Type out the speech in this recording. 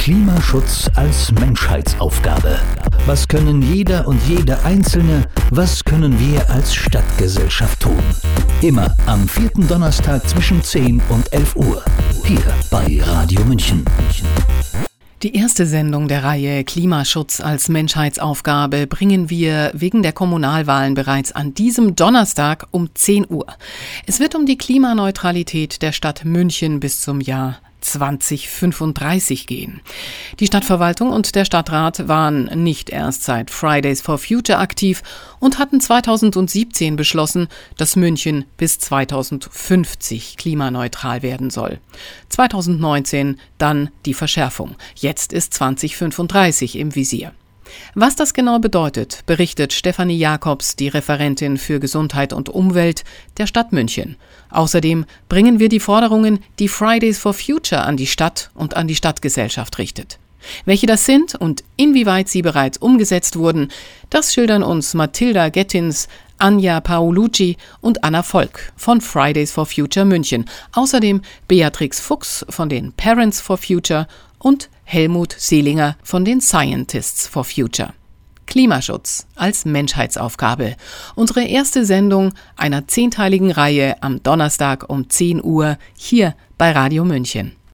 Klimaschutz als Menschheitsaufgabe. Was können jeder und jede Einzelne, was können wir als Stadtgesellschaft tun? Immer am vierten Donnerstag zwischen 10 und 11 Uhr, hier bei Radio München. Die erste Sendung der Reihe Klimaschutz als Menschheitsaufgabe bringen wir wegen der Kommunalwahlen bereits an diesem Donnerstag um 10 Uhr. Es wird um die Klimaneutralität der Stadt München bis zum Jahr 2035 gehen. Die Stadtverwaltung und der Stadtrat waren nicht erst seit Fridays for Future aktiv und hatten 2017 beschlossen, dass München bis 2050 klimaneutral werden soll. 2019 dann die Verschärfung. Jetzt ist 2035 im Visier. Was das genau bedeutet, berichtet Stefanie Jacobs, die Referentin für Gesundheit und Umwelt der Stadt München. Außerdem bringen wir die Forderungen, die Fridays for Future an die Stadt und an die Stadtgesellschaft richtet. Welche das sind und inwieweit sie bereits umgesetzt wurden, das schildern uns Mathilda Gettins, Anja Paolucci und Anna Volk von Fridays for Future München. Außerdem Beatrix Fuchs von den Parents for Future und Helmut Seelinger von den Scientists for Future. Klimaschutz als Menschheitsaufgabe. Unsere erste Sendung einer 10-teiligen Reihe am Donnerstag um 10 Uhr hier bei Radio München.